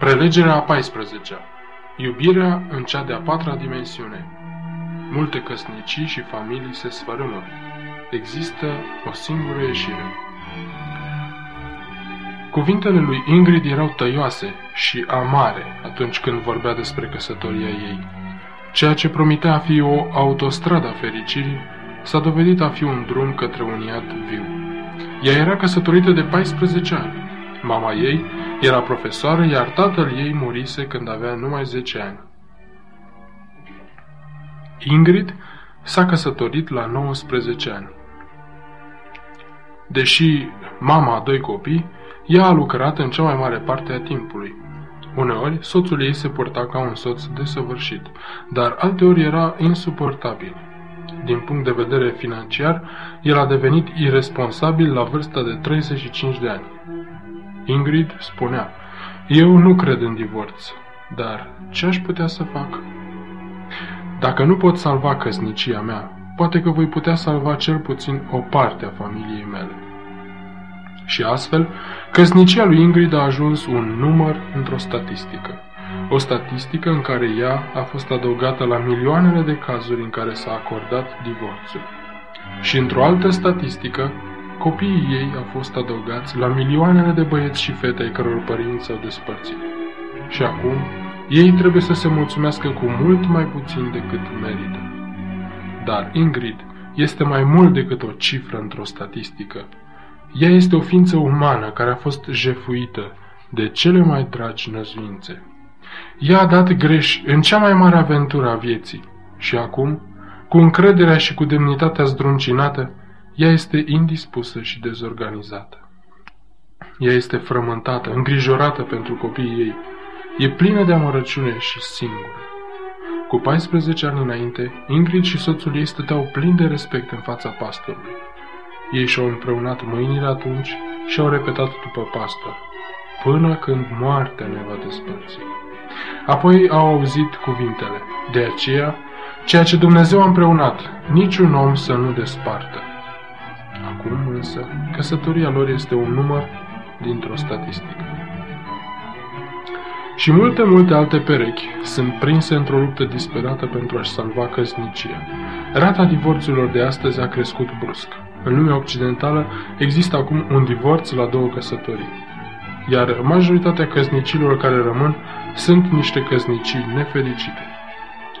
Prelegerea a 14-a. Iubirea în cea de-a 4-a dimensiune. Multe căsnicii și familii se sfărâmă. Există o singură ieșire. Cuvintele lui Ingrid erau tăioase și amare atunci când vorbea despre căsătoria ei. Ceea ce promitea a fi o autostradă a fericirii s-a dovedit a fi un drum către un iad viu. Ea era căsătorită de 14 ani. Mama ei era profesoară, iar tatăl ei murise când avea numai 10 ani. Ingrid s-a căsătorit la 19 ani. Deși mama a 2 copii, ea a lucrat în cea mai mare parte a timpului. Uneori, soțul ei se purta ca un soț desăvârșit, dar alteori era insuportabil. Din punct de vedere financiar, el a devenit iresponsabil la vârsta de 35 de ani. Ingrid spunea: "Eu nu cred în divorț, dar ce aș putea să fac? Dacă nu pot salva căsnicia mea, poate că voi putea salva cel puțin o parte a familiei mele." Și astfel, căsnicia lui Ingrid a ajuns un număr într-o statistică. O statistică în care ea a fost adăugată la milioanele de cazuri în care s-a acordat divorțul. Și într-o altă statistică, copiii ei au fost adăugați la milioanele de băieți și fete ai căror părinți s-au despărțit. Și acum, ei trebuie să se mulțumească cu mult mai puțin decât merită. Dar Ingrid este mai mult decât o cifră într-o statistică. Ea este o ființă umană care a fost jefuită de cele mai dragi năzuințe. Ea a dat greș în cea mai mare aventură a vieții și acum, cu încrederea și cu demnitatea zdruncinată, ea este indispusă și dezorganizată. Ea este frământată, îngrijorată pentru copiii ei. E plină de amărăciune și singură. Cu 14 ani înainte, Ingrid și soțul ei stăteau plini de respect în fața pastorului. Ei și-au împreunat mâinile atunci și au repetat după pastor: "Până când moartea ne va despărți." Apoi au auzit cuvintele: "De aceea, ceea ce Dumnezeu a împreunat, niciun om să nu despartă." Acum însă, căsătoria lor este un număr dintr-o statistică. Și multe alte perechi sunt prinse într-o luptă disperată pentru a-și salva căsnicia. Rata divorțurilor de astăzi a crescut brusc. În lumea occidentală există acum un divorț la 2 căsătorii. Iar majoritatea căsnicilor care rămân sunt niște căsnicii nefericite.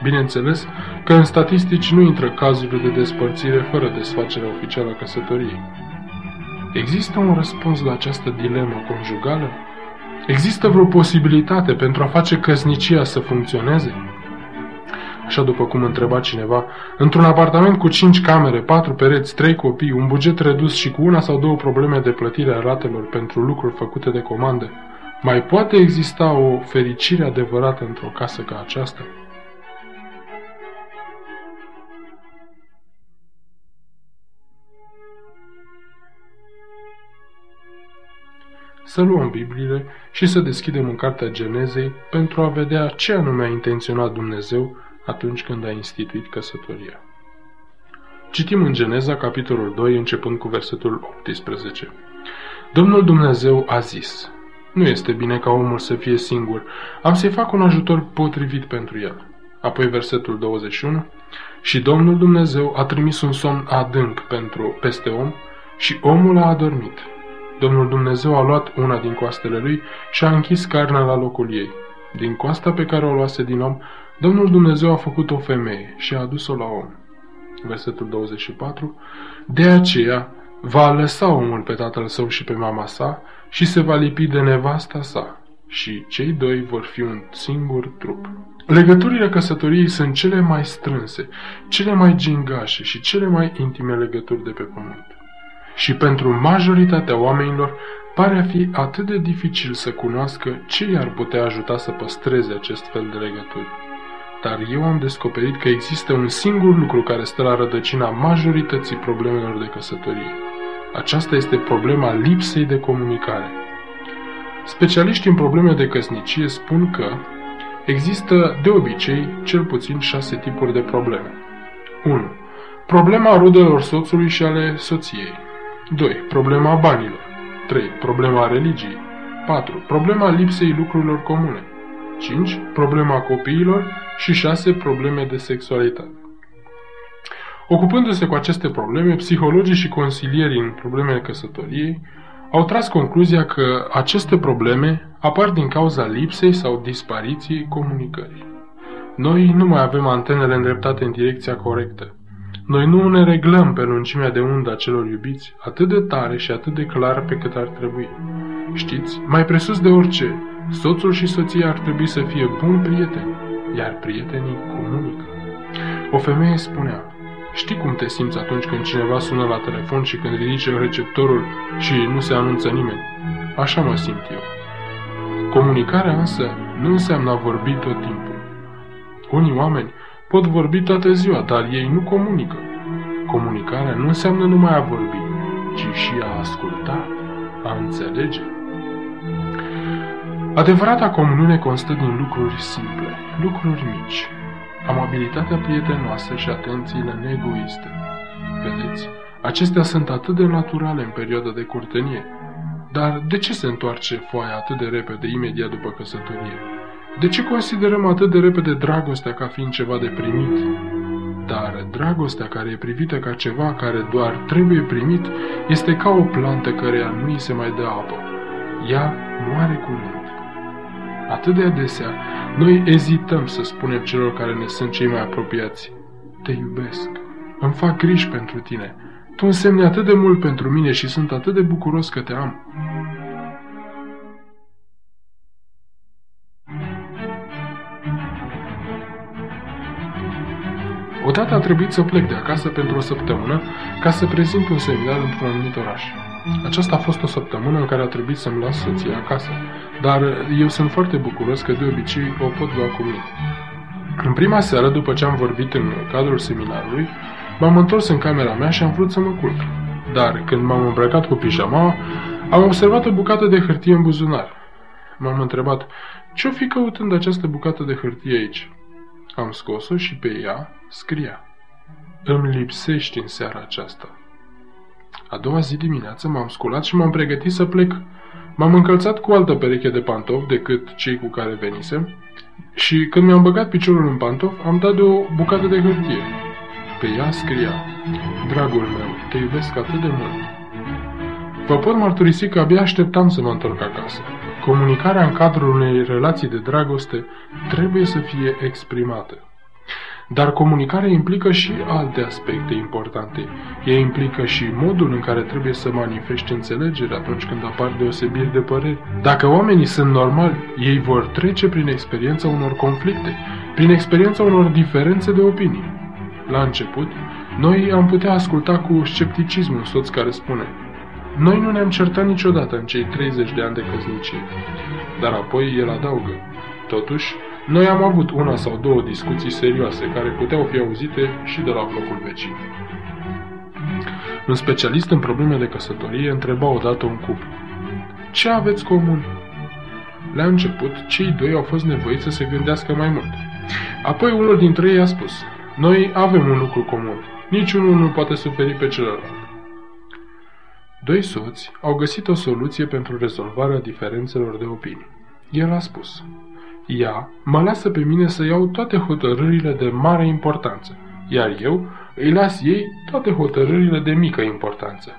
Bineînțeles că în statistici nu intră cazurile de despărțire fără desfacerea oficială a căsătoriei. Există un răspuns la această dilemă conjugală? Există vreo posibilitate pentru a face căsnicia să funcționeze? Așa după cum întreba cineva, într-un apartament cu 5 camere, 4 pereți, 3 copii, un buget redus și cu una sau 2 probleme de plătire a ratelor pentru lucruri făcute de comandă, mai poate exista o fericire adevărată într-o casă ca aceasta? Să luăm Bibliile și să deschidem în Cartea Genezei pentru a vedea ce anume a intenționat Dumnezeu atunci când a instituit căsătoria. Citim în Geneza, capitolul 2, începând cu versetul 18. Domnul Dumnezeu a zis: "Nu este bine ca omul să fie singur, am să-i fac un ajutor potrivit pentru el." Apoi versetul 21. Și Domnul Dumnezeu a trimis un somn adânc peste om și omul a adormit. Domnul Dumnezeu a luat una din coastele lui și a închis carnea la locul ei. Din coasta pe care o luase din om, Domnul Dumnezeu a făcut o femeie și a adus-o la om. Versetul 24. De aceea va lăsa omul pe tatăl său și pe mama sa și se va lipi de nevasta sa și cei doi vor fi un singur trup. Legăturile căsătoriei sunt cele mai strânse, cele mai gingașe și cele mai intime legături de pe pământ. Și pentru majoritatea oamenilor pare a fi atât de dificil să cunoască ce i-ar putea ajuta să păstreze acest fel de legături. Dar eu am descoperit că există un singur lucru care stă la rădăcina majorității problemelor de căsătorie. Aceasta este problema lipsei de comunicare. Specialiștii în probleme de căsnicie spun că există de obicei cel puțin 6 tipuri de probleme. 1. Problema rudelor soțului și ale soției. 2. Problema banilor. 3. Problema religiei. 4. Problema lipsei lucrurilor comune. 5. Problema copiilor și 6. Probleme de sexualitate. Ocupându-se cu aceste probleme, psihologii și consilierii în problemele căsătoriei au tras concluzia că aceste probleme apar din cauza lipsei sau dispariției comunicării. Noi nu mai avem antenele îndreptate în direcția corectă. Noi nu ne reglăm pe lungimea de undă a celor iubiți atât de tare și atât de clar pe cât ar trebui. Știți, mai presus de orice, soțul și soția ar trebui să fie buni prieteni, iar prietenii comunică. O femeie spunea: știi cum te simți atunci când cineva sună la telefon și când ridici receptorul și nu se anunță nimeni? Așa mă simt eu. Comunicarea însă nu înseamnă a vorbi tot timpul. Unii oameni pot vorbi toată ziua, dar ei nu comunică. Comunicarea nu înseamnă numai a vorbi, ci și a asculta, a înțelege. Adevărata comuniune constă din lucruri simple, lucruri mici. Amabilitatea prietenoasă și atențiile neegoiste. Vedeți, acestea sunt atât de naturale în perioada de curtenie. Dar de ce se întoarce foaia atât de repede imediat după căsătorie? De ce considerăm atât de repede dragostea ca fiind ceva de primit? Dar dragostea care e privită ca ceva care doar trebuie primit este ca o plantă căreia nu se mai dă apă. Ea moare curând. Atât de adesea, noi ezităm să spunem celor care ne sunt cei mai apropiați: te iubesc, îmi fac griji pentru tine, tu însemni atât de mult pentru mine și sunt atât de bucuros că te am. Odată a trebuit să plec de acasă pentru o săptămână ca să prezint un seminar într-un anumit oraș. Aceasta a fost o săptămână în care a trebuit să-mi las soția acasă, dar eu sunt foarte bucuros că de obicei o pot lua cu mine. În prima seară, după ce am vorbit în cadrul seminarului, m-am întors în camera mea și am vrut să mă culc. Dar când m-am îmbrăcat cu pijama, am observat o bucată de hârtie în buzunar. M-am întrebat: ce-o fi căutând această bucată de hârtie aici? Am scos-o și pe ea scria: îmi lipsești în seara aceasta. A doua zi dimineață m-am sculat și m-am pregătit să plec. M-am încălțat cu altă pereche de pantofi decât cei cu care venisem și când mi-am băgat piciorul în pantof, am dat de o bucată de hârtie. Pe ea scria: dragul meu, te iubesc atât de mult. Vă pot mărturisi că abia așteptam să mă întorc acasă. Comunicarea în cadrul unei relații de dragoste trebuie să fie exprimată. Dar comunicarea implică și alte aspecte importante. Ea implică și modul în care trebuie să manifeste înțelegere atunci când apar deosebiri de păreri. Dacă oamenii sunt normali, ei vor trece prin experiența unor conflicte, prin experiența unor diferențe de opinii. La început, noi am putea asculta cu scepticism un soț care spune: noi nu ne-am certat niciodată în cei 30 de ani de căsnicie. Dar apoi el adaugă: totuși, noi am avut una sau două discuții serioase care puteau fi auzite și de la blocul vecin. Un specialist în probleme de căsătorie întreba odată un cuplu: ce aveți comun? La început, cei doi au fost nevoiți să se gândească mai mult. Apoi unul dintre ei a spus: noi avem un lucru comun, niciunul nu poate suferi pe celălalt. Doi soți au găsit o soluție pentru rezolvarea diferențelor de opinii. El a spus: ea mă lasă pe mine să iau toate hotărârile de mare importanță, iar eu îi las ei toate hotărârile de mică importanță.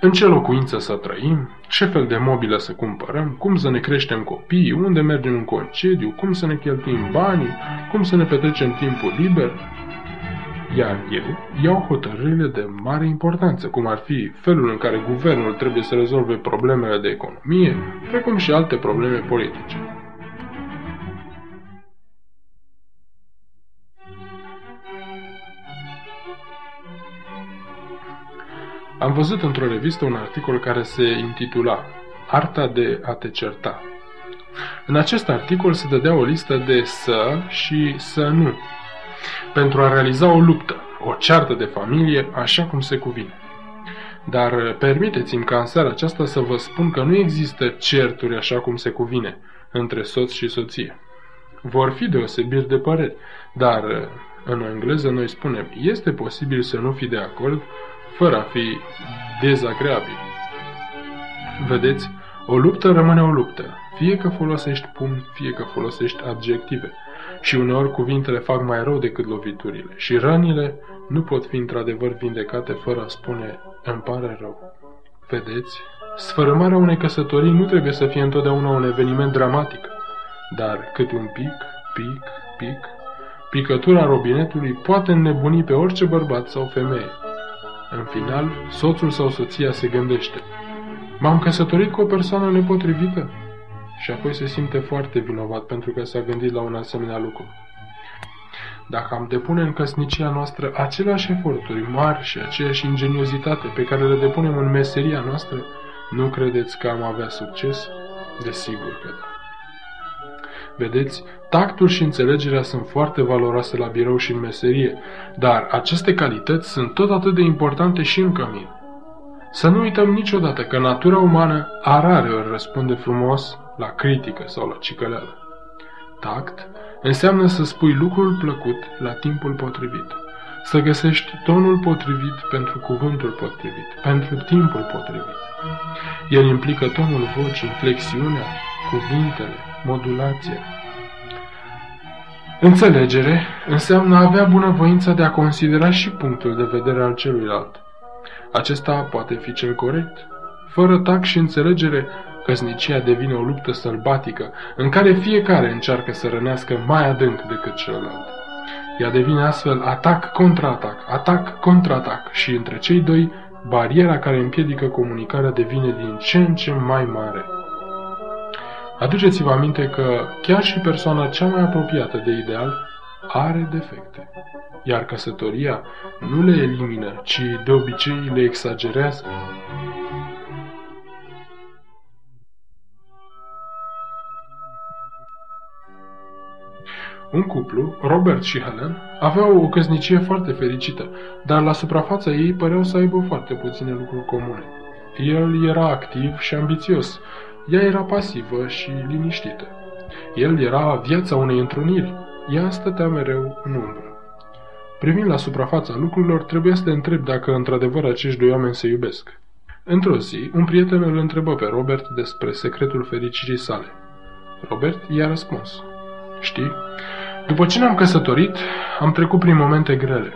În ce locuință să trăim, ce fel de mobilă să cumpărăm, cum să ne creștem copiii, unde mergem în concediu, cum să ne cheltuim banii, cum să ne petrecem timpul liber. Iar eu iau hotărârile de mare importanță, cum ar fi felul în care guvernul trebuie să rezolve problemele de economie, precum și alte probleme politice. Am văzut într-o revistă un articol care se intitula "Arta de a te certa". În acest articol se dădea o listă de să și să nu, pentru a realiza o luptă, o ceartă de familie, așa cum se cuvine. Dar permiteți-mi ca în seara aceasta să vă spun că nu există certuri așa cum se cuvine între soț și soție. Vor fi deosebiri de păreri, dar în engleză noi spunem: este posibil să nu fi de acord fără a fi dezagreabil. Vedeți, O luptă rămâne o luptă, fie că folosești pumni, fie că folosești adjective. Și uneori cuvintele fac mai rău decât loviturile și rănile nu pot fi într-adevăr vindecate fără a spune îmi pare rău. Vedeți, sfărâmarea unei căsătorii nu trebuie să fie întotdeauna un eveniment dramatic, dar cât un pic, pic, pic, picătura robinetului poate înnebuni pe orice bărbat sau femeie. În final, soțul sau soția se gândește: m-am căsătorit cu o persoană nepotrivită? Și apoi se simte foarte vinovat pentru că s-a gândit la un asemenea lucru. Dacă am depune în căsnicia noastră aceleași eforturi mari și aceeași ingeniozitate pe care le depunem în meseria noastră, nu credeți că am avea succes? Desigur că da. Vedeți, tactul și înțelegerea sunt foarte valoroase la birou și în meserie, dar aceste calități sunt tot atât de importante și în cămin. Să nu uităm niciodată că natura umană rareori răspunde frumos la critică sau la cicăleală. Tact înseamnă să spui lucrul plăcut la timpul potrivit, să găsești tonul potrivit pentru cuvântul potrivit, pentru timpul potrivit. El implică tonul vocii, inflexiunea, cuvintele, modulația. Înțelegere înseamnă a avea bunăvoința de a considera și punctul de vedere al celuilalt. Acesta poate fi cel corect. Fără tact și înțelegere, căsnicia devine o luptă sălbatică, în care fiecare încearcă să rănească mai adânc decât celălalt. Ea devine astfel atac-contraatac, atac-contraatac și între cei doi, bariera care împiedică comunicarea devine din ce în ce mai mare. Aduceți-vă aminte că chiar și persoana cea mai apropiată de ideal are defecte, iar căsătoria nu le elimină, ci de obicei le exagerează. Un cuplu, Robert și Helen, aveau o căsnicie foarte fericită, dar la suprafața ei păreau să aibă foarte puține lucruri comune. El era activ și ambițios, ea era pasivă și liniștită. El era viața unei întruniri, ea stătea mereu în umbră. Privind la suprafața lucrurilor, trebuia să te întreb dacă într-adevăr acești doi oameni se iubesc. Într-o zi, un prieten îl întrebă pe Robert despre secretul fericirii sale. Robert i-a răspuns: știi, după ce ne-am căsătorit, am trecut prin momente grele.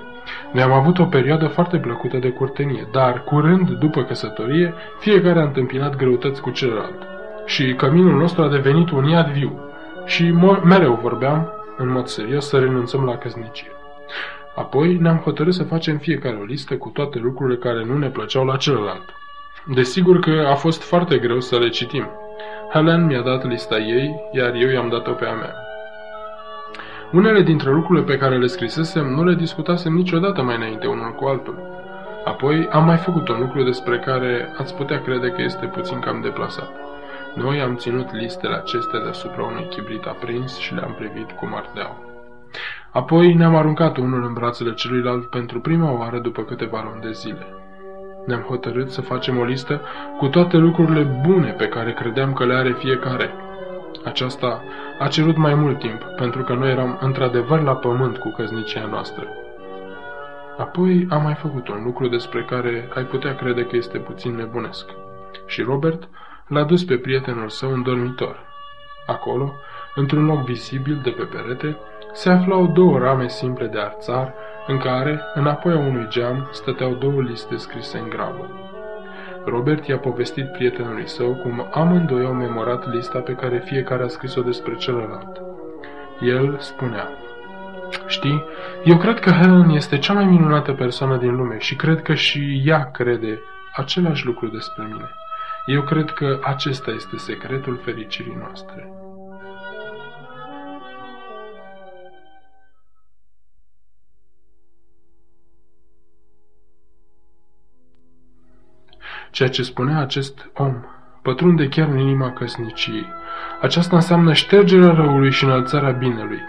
Ne-am avut o perioadă foarte plăcută de curtenie, dar curând, după căsătorie, fiecare a întâmpinat greutăți cu celălalt. Și căminul nostru a devenit un iad viu. Și mereu vorbeam, în mod serios, să renunțăm la căsnicie. Apoi ne-am hotărât să facem fiecare o listă cu toate lucrurile care nu ne plăceau la celălalt. Desigur că a fost foarte greu să le citim. Helen mi-a dat lista ei, iar eu i-am dat-o pe a mea. Unele dintre lucrurile pe care le scrisesem nu le discutasem niciodată mai înainte unul cu altul. Apoi am mai făcut un lucru despre care ați putea crede că este puțin cam deplasat. Noi am ținut listele acestea deasupra unui chibrit aprins și le-am privit cum ardeau. Apoi ne-am aruncat unul în brațele celuilalt pentru prima oară după câteva luni de zile. Ne-am hotărât să facem o listă cu toate lucrurile bune pe care credeam că le are fiecare. Aceasta a cerut mai mult timp, pentru că noi eram într-adevăr la pământ cu căsnicia noastră. Apoi am mai făcut un lucru despre care ai putea crede că este puțin nebunesc. Și Robert l-a dus pe prietenul său în dormitor. Acolo, într-un loc vizibil de pe perete, se aflau două rame simple de arțar, în care, înapoi a unui geam, stăteau două liste scrise în grabă. Robert i-a povestit prietenului său cum amândoi au memorat lista pe care fiecare a scris-o despre celălalt. El spunea: știi, eu cred că Helen este cea mai minunată persoană din lume și cred că și ea crede același lucru despre mine. Eu cred că acesta este secretul fericirii noastre. Ceea ce spunea acest om pătrunde chiar în inima căsniciei. Aceasta înseamnă ștergerea răului și înălțarea binelui.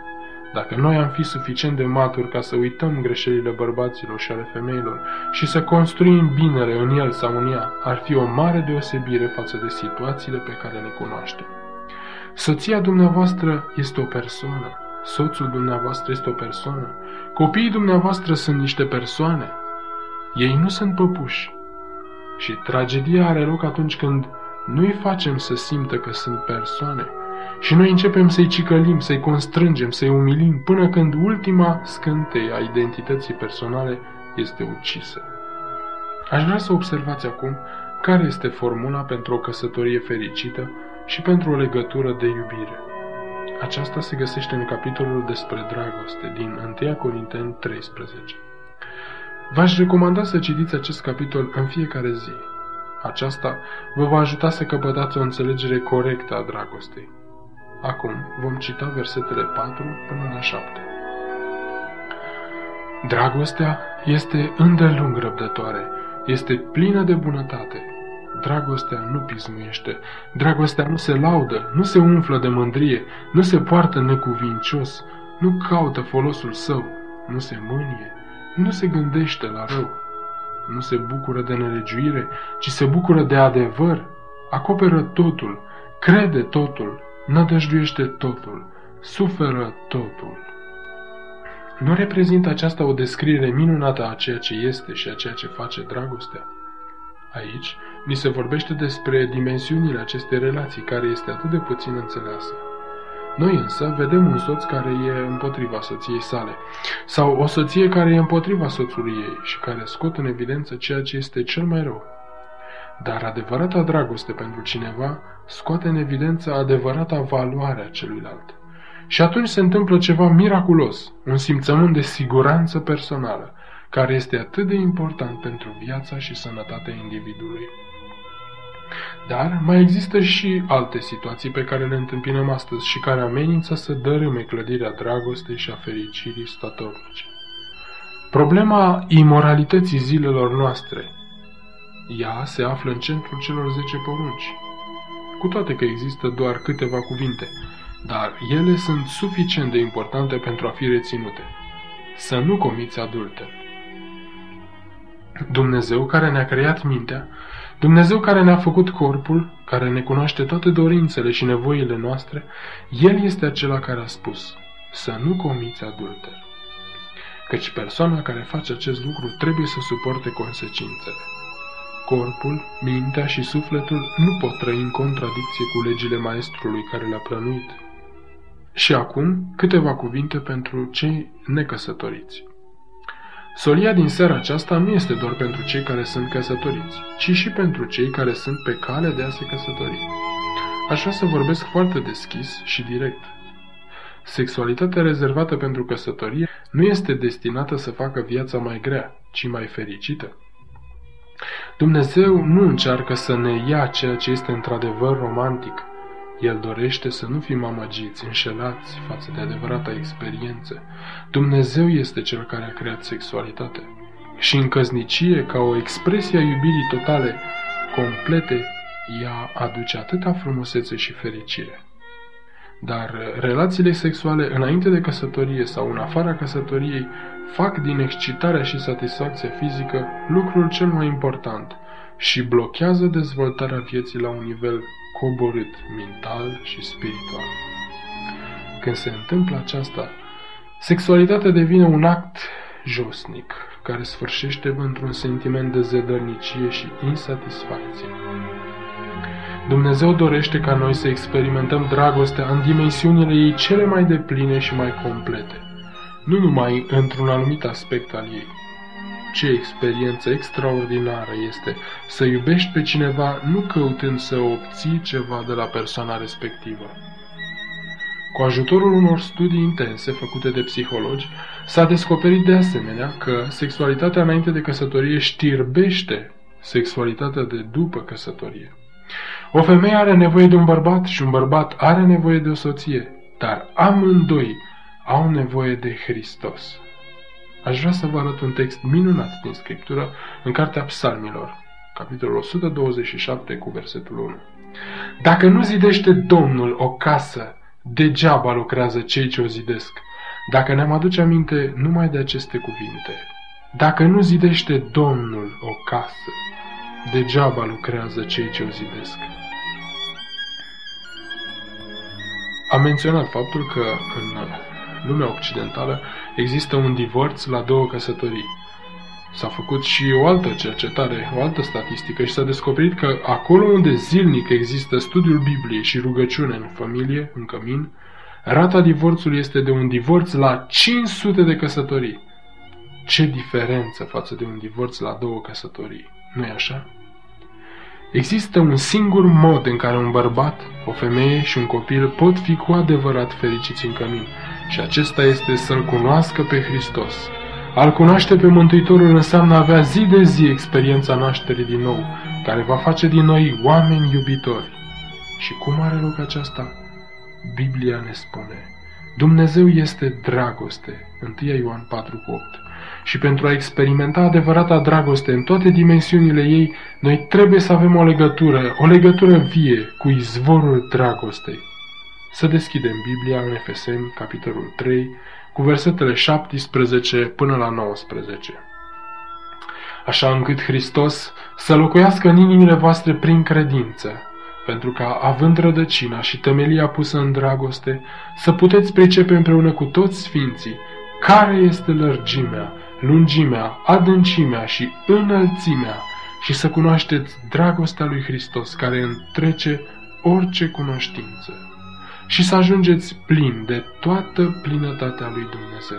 Dacă noi am fi suficient de maturi ca să uităm greșelile bărbaților și ale femeilor și să construim binele în el sau în ea, ar fi o mare deosebire față de situațiile pe care le cunoaștem. Soția dumneavoastră este o persoană, soțul dumneavoastră este o persoană, copiii dumneavoastră sunt niște persoane. Ei nu sunt păpuși. Și tragedia are loc atunci când nu îi facem să simtă că sunt persoane și noi începem să-i cicălim, să-i constrângem, să-i umilim, până când ultima scânteie a identității personale este ucisă. Aș vrea să observați acum care este formula pentru o căsătorie fericită și pentru o legătură de iubire. Aceasta se găsește în capitolul despre dragoste din 1 Corinteni 13. V-aș recomanda să citiți acest capitol în fiecare zi. Aceasta vă va ajuta să căpătați o înțelegere corectă a dragostei. Acum vom cita versetele 4 până la 7. Dragostea este îndelung răbdătoare, este plină de bunătate. Dragostea nu pismuiește, dragostea nu se laudă, nu se umflă de mândrie, nu se poartă necuvincios, nu caută folosul său, nu se mânie, nu se gândește la rău, nu se bucură de nelegiuire, ci se bucură de adevăr, acoperă totul, crede totul, nădăjduiește totul, suferă totul. Nu reprezintă aceasta o descriere minunată a ceea ce este și a ceea ce face dragostea? Aici ni se vorbește despre dimensiunile acestei relații, care este atât de puțin înțeleasă. Noi însă vedem un soț care e împotriva soției sale, sau o soție care e împotriva soțului ei și care scot în evidență ceea ce este cel mai rău. Dar adevărata dragoste pentru cineva scoate în evidență adevărata valoare a celuilalt. Și atunci se întâmplă ceva miraculos, un simțământ de siguranță personală, care este atât de important pentru viața și sănătatea individului. Dar mai există și alte situații pe care le întâmpinăm astăzi și care amenință să dărâme clădirea dragostei și a fericirii statornice. Problema imoralității zilelor noastre, ea se află în centrul celor 10 porunci, cu toate că există doar câteva cuvinte, dar ele sunt suficient de importante pentru a fi reținute. Să nu comiți adulter. Dumnezeu care ne-a creat mintea, Dumnezeu care ne-a făcut corpul, care ne cunoaște toate dorințele și nevoile noastre, El este acela care a spus să nu comiți adulter. Căci persoana care face acest lucru trebuie să suporte consecințele. Corpul, mintea și sufletul nu pot trăi în contradicție cu legile Maestrului care le-a plănuit. Și acum câteva cuvinte pentru cei necăsătoriți. Solia din seara aceasta nu este doar pentru cei care sunt căsătoriți, ci și pentru cei care sunt pe cale de a se căsători. Aș vrea să vorbesc foarte deschis și direct. Sexualitatea rezervată pentru căsătorie nu este destinată să facă viața mai grea, ci mai fericită. Dumnezeu nu încearcă să ne ia ceea ce este într-adevăr romantic. El dorește să nu fim amăgiți, înșelați față de adevărata experiență. Dumnezeu este Cel care a creat sexualitatea. Și în căsnicie, ca o expresie a iubirii totale, complete, ea aduce atâta frumusețe și fericire. Dar relațiile sexuale înainte de căsătorie sau în afara căsătoriei fac din excitarea și satisfacția fizică lucrul cel mai important și blochează dezvoltarea vieții la un nivel coborât mental și spiritual. Când se întâmplă aceasta, sexualitatea devine un act josnic, care sfârșește într-un sentiment de zădărnicie și insatisfacție. Dumnezeu dorește ca noi să experimentăm dragostea în dimensiunile ei cele mai depline și mai complete, nu numai într-un anumit aspect al ei. Ce experiență extraordinară este să iubești pe cineva nu căutând să obții ceva de la persoana respectivă. Cu ajutorul unor studii intense făcute de psihologi, s-a descoperit de asemenea că sexualitatea înainte de căsătorie știrbește sexualitatea de după căsătorie. O femeie are nevoie de un bărbat și un bărbat are nevoie de o soție, dar amândoi au nevoie de Hristos. Aș vrea să vă arăt un text minunat din Scriptură în Cartea Psalmilor, capitolul 127 cu versetul 1. Dacă nu zidește Domnul o casă, degeaba lucrează cei ce o zidesc. Dacă ne-am aduce aminte numai de aceste cuvinte. Dacă nu zidește Domnul o casă, degeaba lucrează cei ce o zidesc. Am menționat faptul că în lumea occidentală există un divorț la două căsătorii. S-a făcut și o altă cercetare, o altă statistică și s-a descoperit că acolo unde zilnic există studiul Bibliei și rugăciune în familie, în cămin, rata divorțului este de un divorț la 500 de căsătorii. Ce diferență față de un divorț la 2 căsătorii, nu-i așa? Există un singur mod în care un bărbat, o femeie și un copil pot fi cu adevărat fericiți în cămin și acesta este să-L cunoască pe Hristos. A-L cunoaște pe Mântuitorul înseamnă a avea zi de zi experiența nașterii din nou, care va face din noi oameni iubitori. Și cum are loc aceasta? Biblia ne spune: Dumnezeu este dragoste, 1 Ioan 4,8. Și pentru a experimenta adevărata dragoste în toate dimensiunile ei, noi trebuie să avem o legătură vie cu izvorul dragostei. Să deschidem Biblia în Efeseni, capitolul 3, cu versetele 17 până la 19. Așa încât Hristos să locuiască în inimile voastre prin credință, pentru ca, având rădăcina și temelia pusă în dragoste, să puteți pricepe împreună cu toți sfinții care este lărgimea, lungimea, adâncimea și înălțimea și să cunoașteți dragostea lui Hristos care întrece orice cunoștință și să ajungeți plini de toată plinătatea lui Dumnezeu.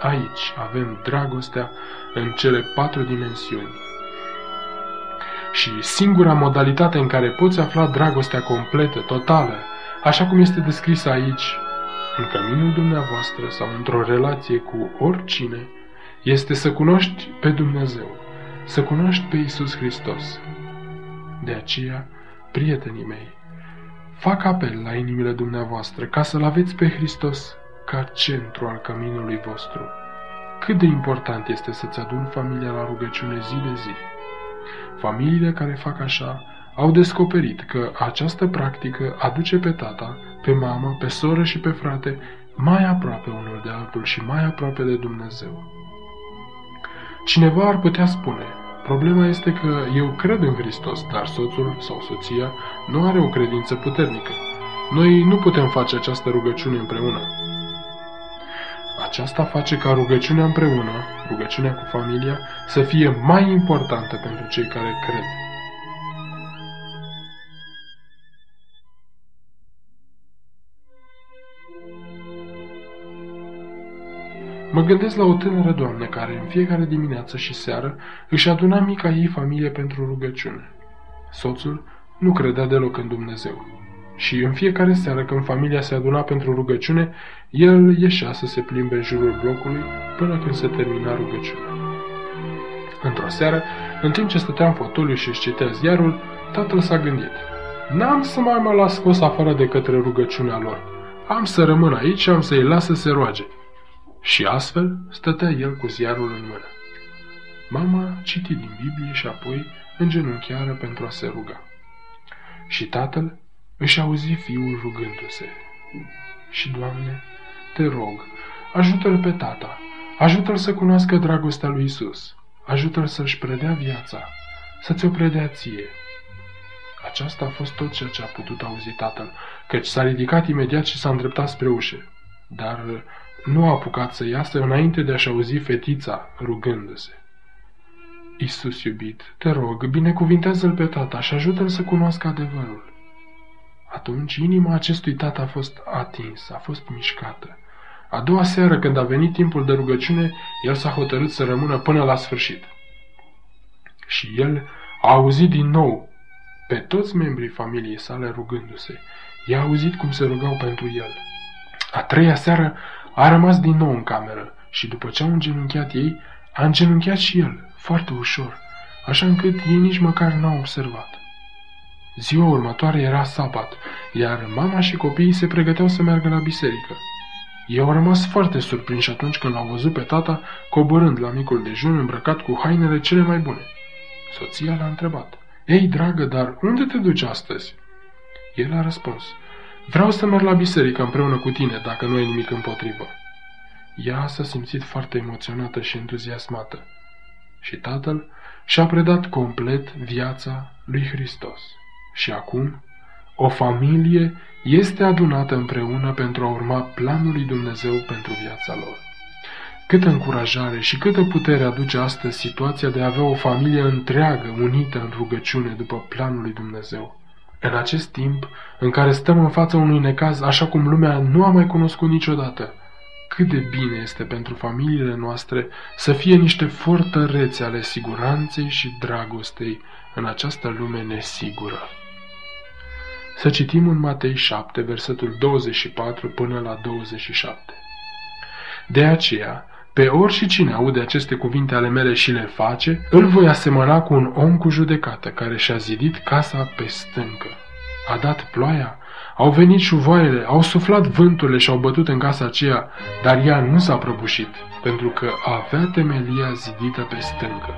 Aici avem dragostea în cele 4 dimensiuni. Și singura modalitate în care poți afla dragostea completă, totală, așa cum este descrisă aici, în căminul dumneavoastră sau într-o relație cu oricine, este să cunoști pe Dumnezeu, să cunoști pe Iisus Hristos. De aceea, prietenii mei, fac apel la inimile dumneavoastră ca să-L aveți pe Hristos ca centru al căminului vostru. Cât de important este să-ți aduni familia la rugăciune zi de zi. Familiile care fac așa au descoperit că această practică aduce pe tata, pe mamă, pe soră și pe frate mai aproape unul de altul și mai aproape de Dumnezeu. Cineva ar putea spune: problema este că eu cred în Hristos, dar soțul sau soția nu are o credință puternică. Noi nu putem face această rugăciune împreună. Aceasta face ca rugăciunea împreună, rugăciunea cu familia, să fie mai importantă pentru cei care cred. Mă gândesc la o tânără doamnă care în fiecare dimineață și seară își aduna mica ei familie pentru rugăciune. Soțul nu credea deloc în Dumnezeu și în fiecare seară când familia se aduna pentru rugăciune, el ieșea să se plimbe în jurul blocului până când se termina rugăciunea. Într-o seară, în timp ce stătea în fotoliu și își citea ziarul, tatăl s-a gândit: n-am să mai mă las scos afară de către rugăciunea lor. Am să rămân aici și am să-i las să se roage. Și astfel stătea el cu ziarul în mână. Mama citi din Biblie și apoi îngenunchiară pentru a se ruga. Și tatăl își auzi fiul rugându-se: și, Doamne, te rog, ajută-l pe tata, ajută-l să cunoască dragostea lui Isus, ajută-l să-și predea viața, să-ți o predea ție. Aceasta a fost tot ceea ce a putut auzi tatăl, căci s-a ridicat imediat și s-a îndreptat spre ușă, dar nu a apucat să iasă înainte de a-și auzi fetița rugându-se: Iisus iubit, te rog, binecuvintează-l pe tata și ajută-l să cunoască adevărul. Atunci inima acestui tată a fost atinsă, a fost mișcată. A doua seară, când a venit timpul de rugăciune, el s-a hotărât să rămână până la sfârșit. Și el a auzit din nou pe toți membrii familiei sale rugându-se. I-a auzit cum se rugau pentru el. A treia seară a rămas din nou în cameră și după ce au îngenunchiat ei, a îngenunchiat și el, foarte ușor, așa încât ei nici măcar n-au observat. Ziua următoare era sabat, iar mama și copiii se pregăteau să meargă la biserică. Ei au rămas foarte surprinși atunci când l-au văzut pe tata coborând la micul dejun îmbrăcat cu hainele cele mai bune. Soția l-a întrebat: ei, dragă, dar unde te duci astăzi? El a răspuns: vreau să merg la biserică împreună cu tine, dacă nu ai nimic împotrivă. Ea s-a simțit foarte emoționată și entuziasmată. Și tatăl și-a predat complet viața lui Hristos. Și acum, o familie este adunată împreună pentru a urma planul lui Dumnezeu pentru viața lor. Câtă încurajare și câtă putere aduce astăzi situația de a avea o familie întreagă, unită în rugăciune după planul lui Dumnezeu. În acest timp în care stăm în fața unui necaz așa cum lumea nu a mai cunoscut niciodată, cât de bine este pentru familiile noastre să fie niște fortărețe ale siguranței și dragostei în această lume nesigură. Să citim în Matei 7, versetul 24 până la 27. De aceea, pe oricine aude aceste cuvinte ale mele și le face, îl voi asemăna cu un om cu judecată care și-a zidit casa pe stâncă. A dat ploaia, au venit șuvoaiele, au suflat vânturile și au bătut în casa aceea, dar ea nu s-a prăbușit, pentru că avea temelia zidită pe stâncă.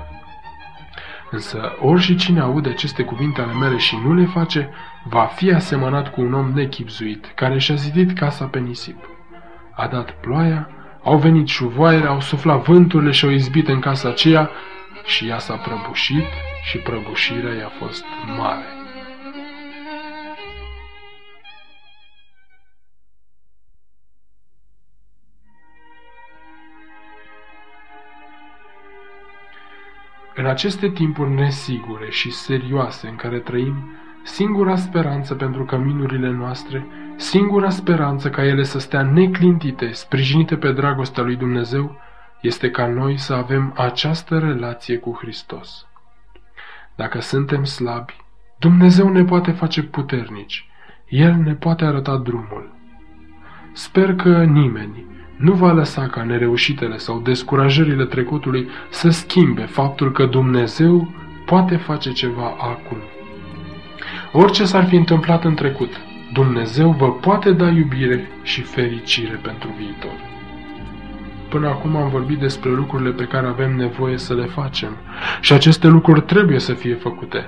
Însă oricine aude aceste cuvinte ale mele și nu le face, va fi asemănat cu un om nechibzuit, care și-a zidit casa pe nisip. A dat ploaia, au venit șuvoaiele, au suflat vânturile și au izbit în casa aceea și ea s-a prăbușit și prăbușirea i-a fost mare. În aceste timpuri nesigure și serioase în care trăim, singura speranță pentru căminurile noastre, singura speranță ca ele să stea neclintite, sprijinite pe dragostea lui Dumnezeu, este ca noi să avem această relație cu Hristos. Dacă suntem slabi, Dumnezeu ne poate face puternici, El ne poate arăta drumul. Sper că nimeni nu va lăsa ca nereușitele sau descurajările trecutului să schimbe faptul că Dumnezeu poate face ceva acum. Orice s-ar fi întâmplat în trecut, Dumnezeu vă poate da iubire și fericire pentru viitor. Până acum am vorbit despre lucrurile pe care avem nevoie să le facem și aceste lucruri trebuie să fie făcute,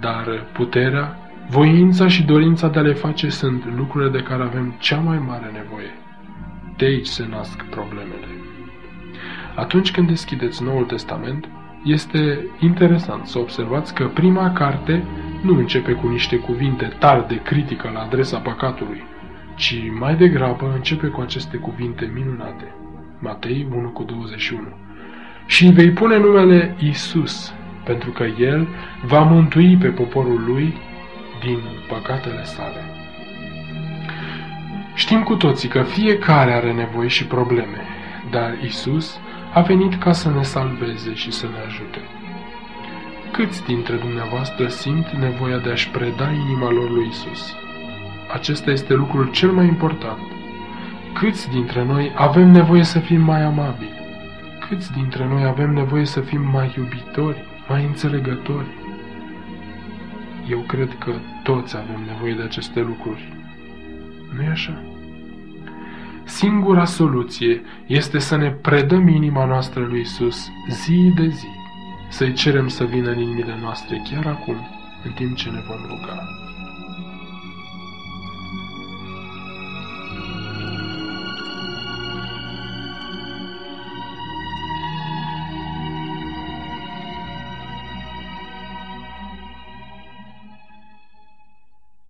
dar puterea, voința și dorința de a le face sunt lucrurile de care avem cea mai mare nevoie. De aici se nasc problemele. Atunci când deschideți Noul Testament, este interesant să observați că prima carte nu începe cu niște cuvinte tari de critică la adresa păcatului, ci mai degrabă începe cu aceste cuvinte minunate. Matei 1,21. Și îi vei pune numele Iisus, pentru că El va mântui pe poporul Lui din păcatele sale. Știm cu toții că fiecare are nevoi și probleme, dar Iisus a venit ca să ne salveze și să ne ajute. Câți dintre dumneavoastră simt nevoia de a-și preda inima lor lui Iisus? Acesta este lucrul cel mai important. Câți dintre noi avem nevoie să fim mai amabili? Câți dintre noi avem nevoie să fim mai iubitori, mai înțelegători? Eu cred că toți avem nevoie de aceste lucruri. Nu-i așa? Singura soluție este să ne predăm inima noastră lui Iisus zi de zi, să-i cerem să vină în inimile noastre chiar acum, în timp ce ne vom ruga.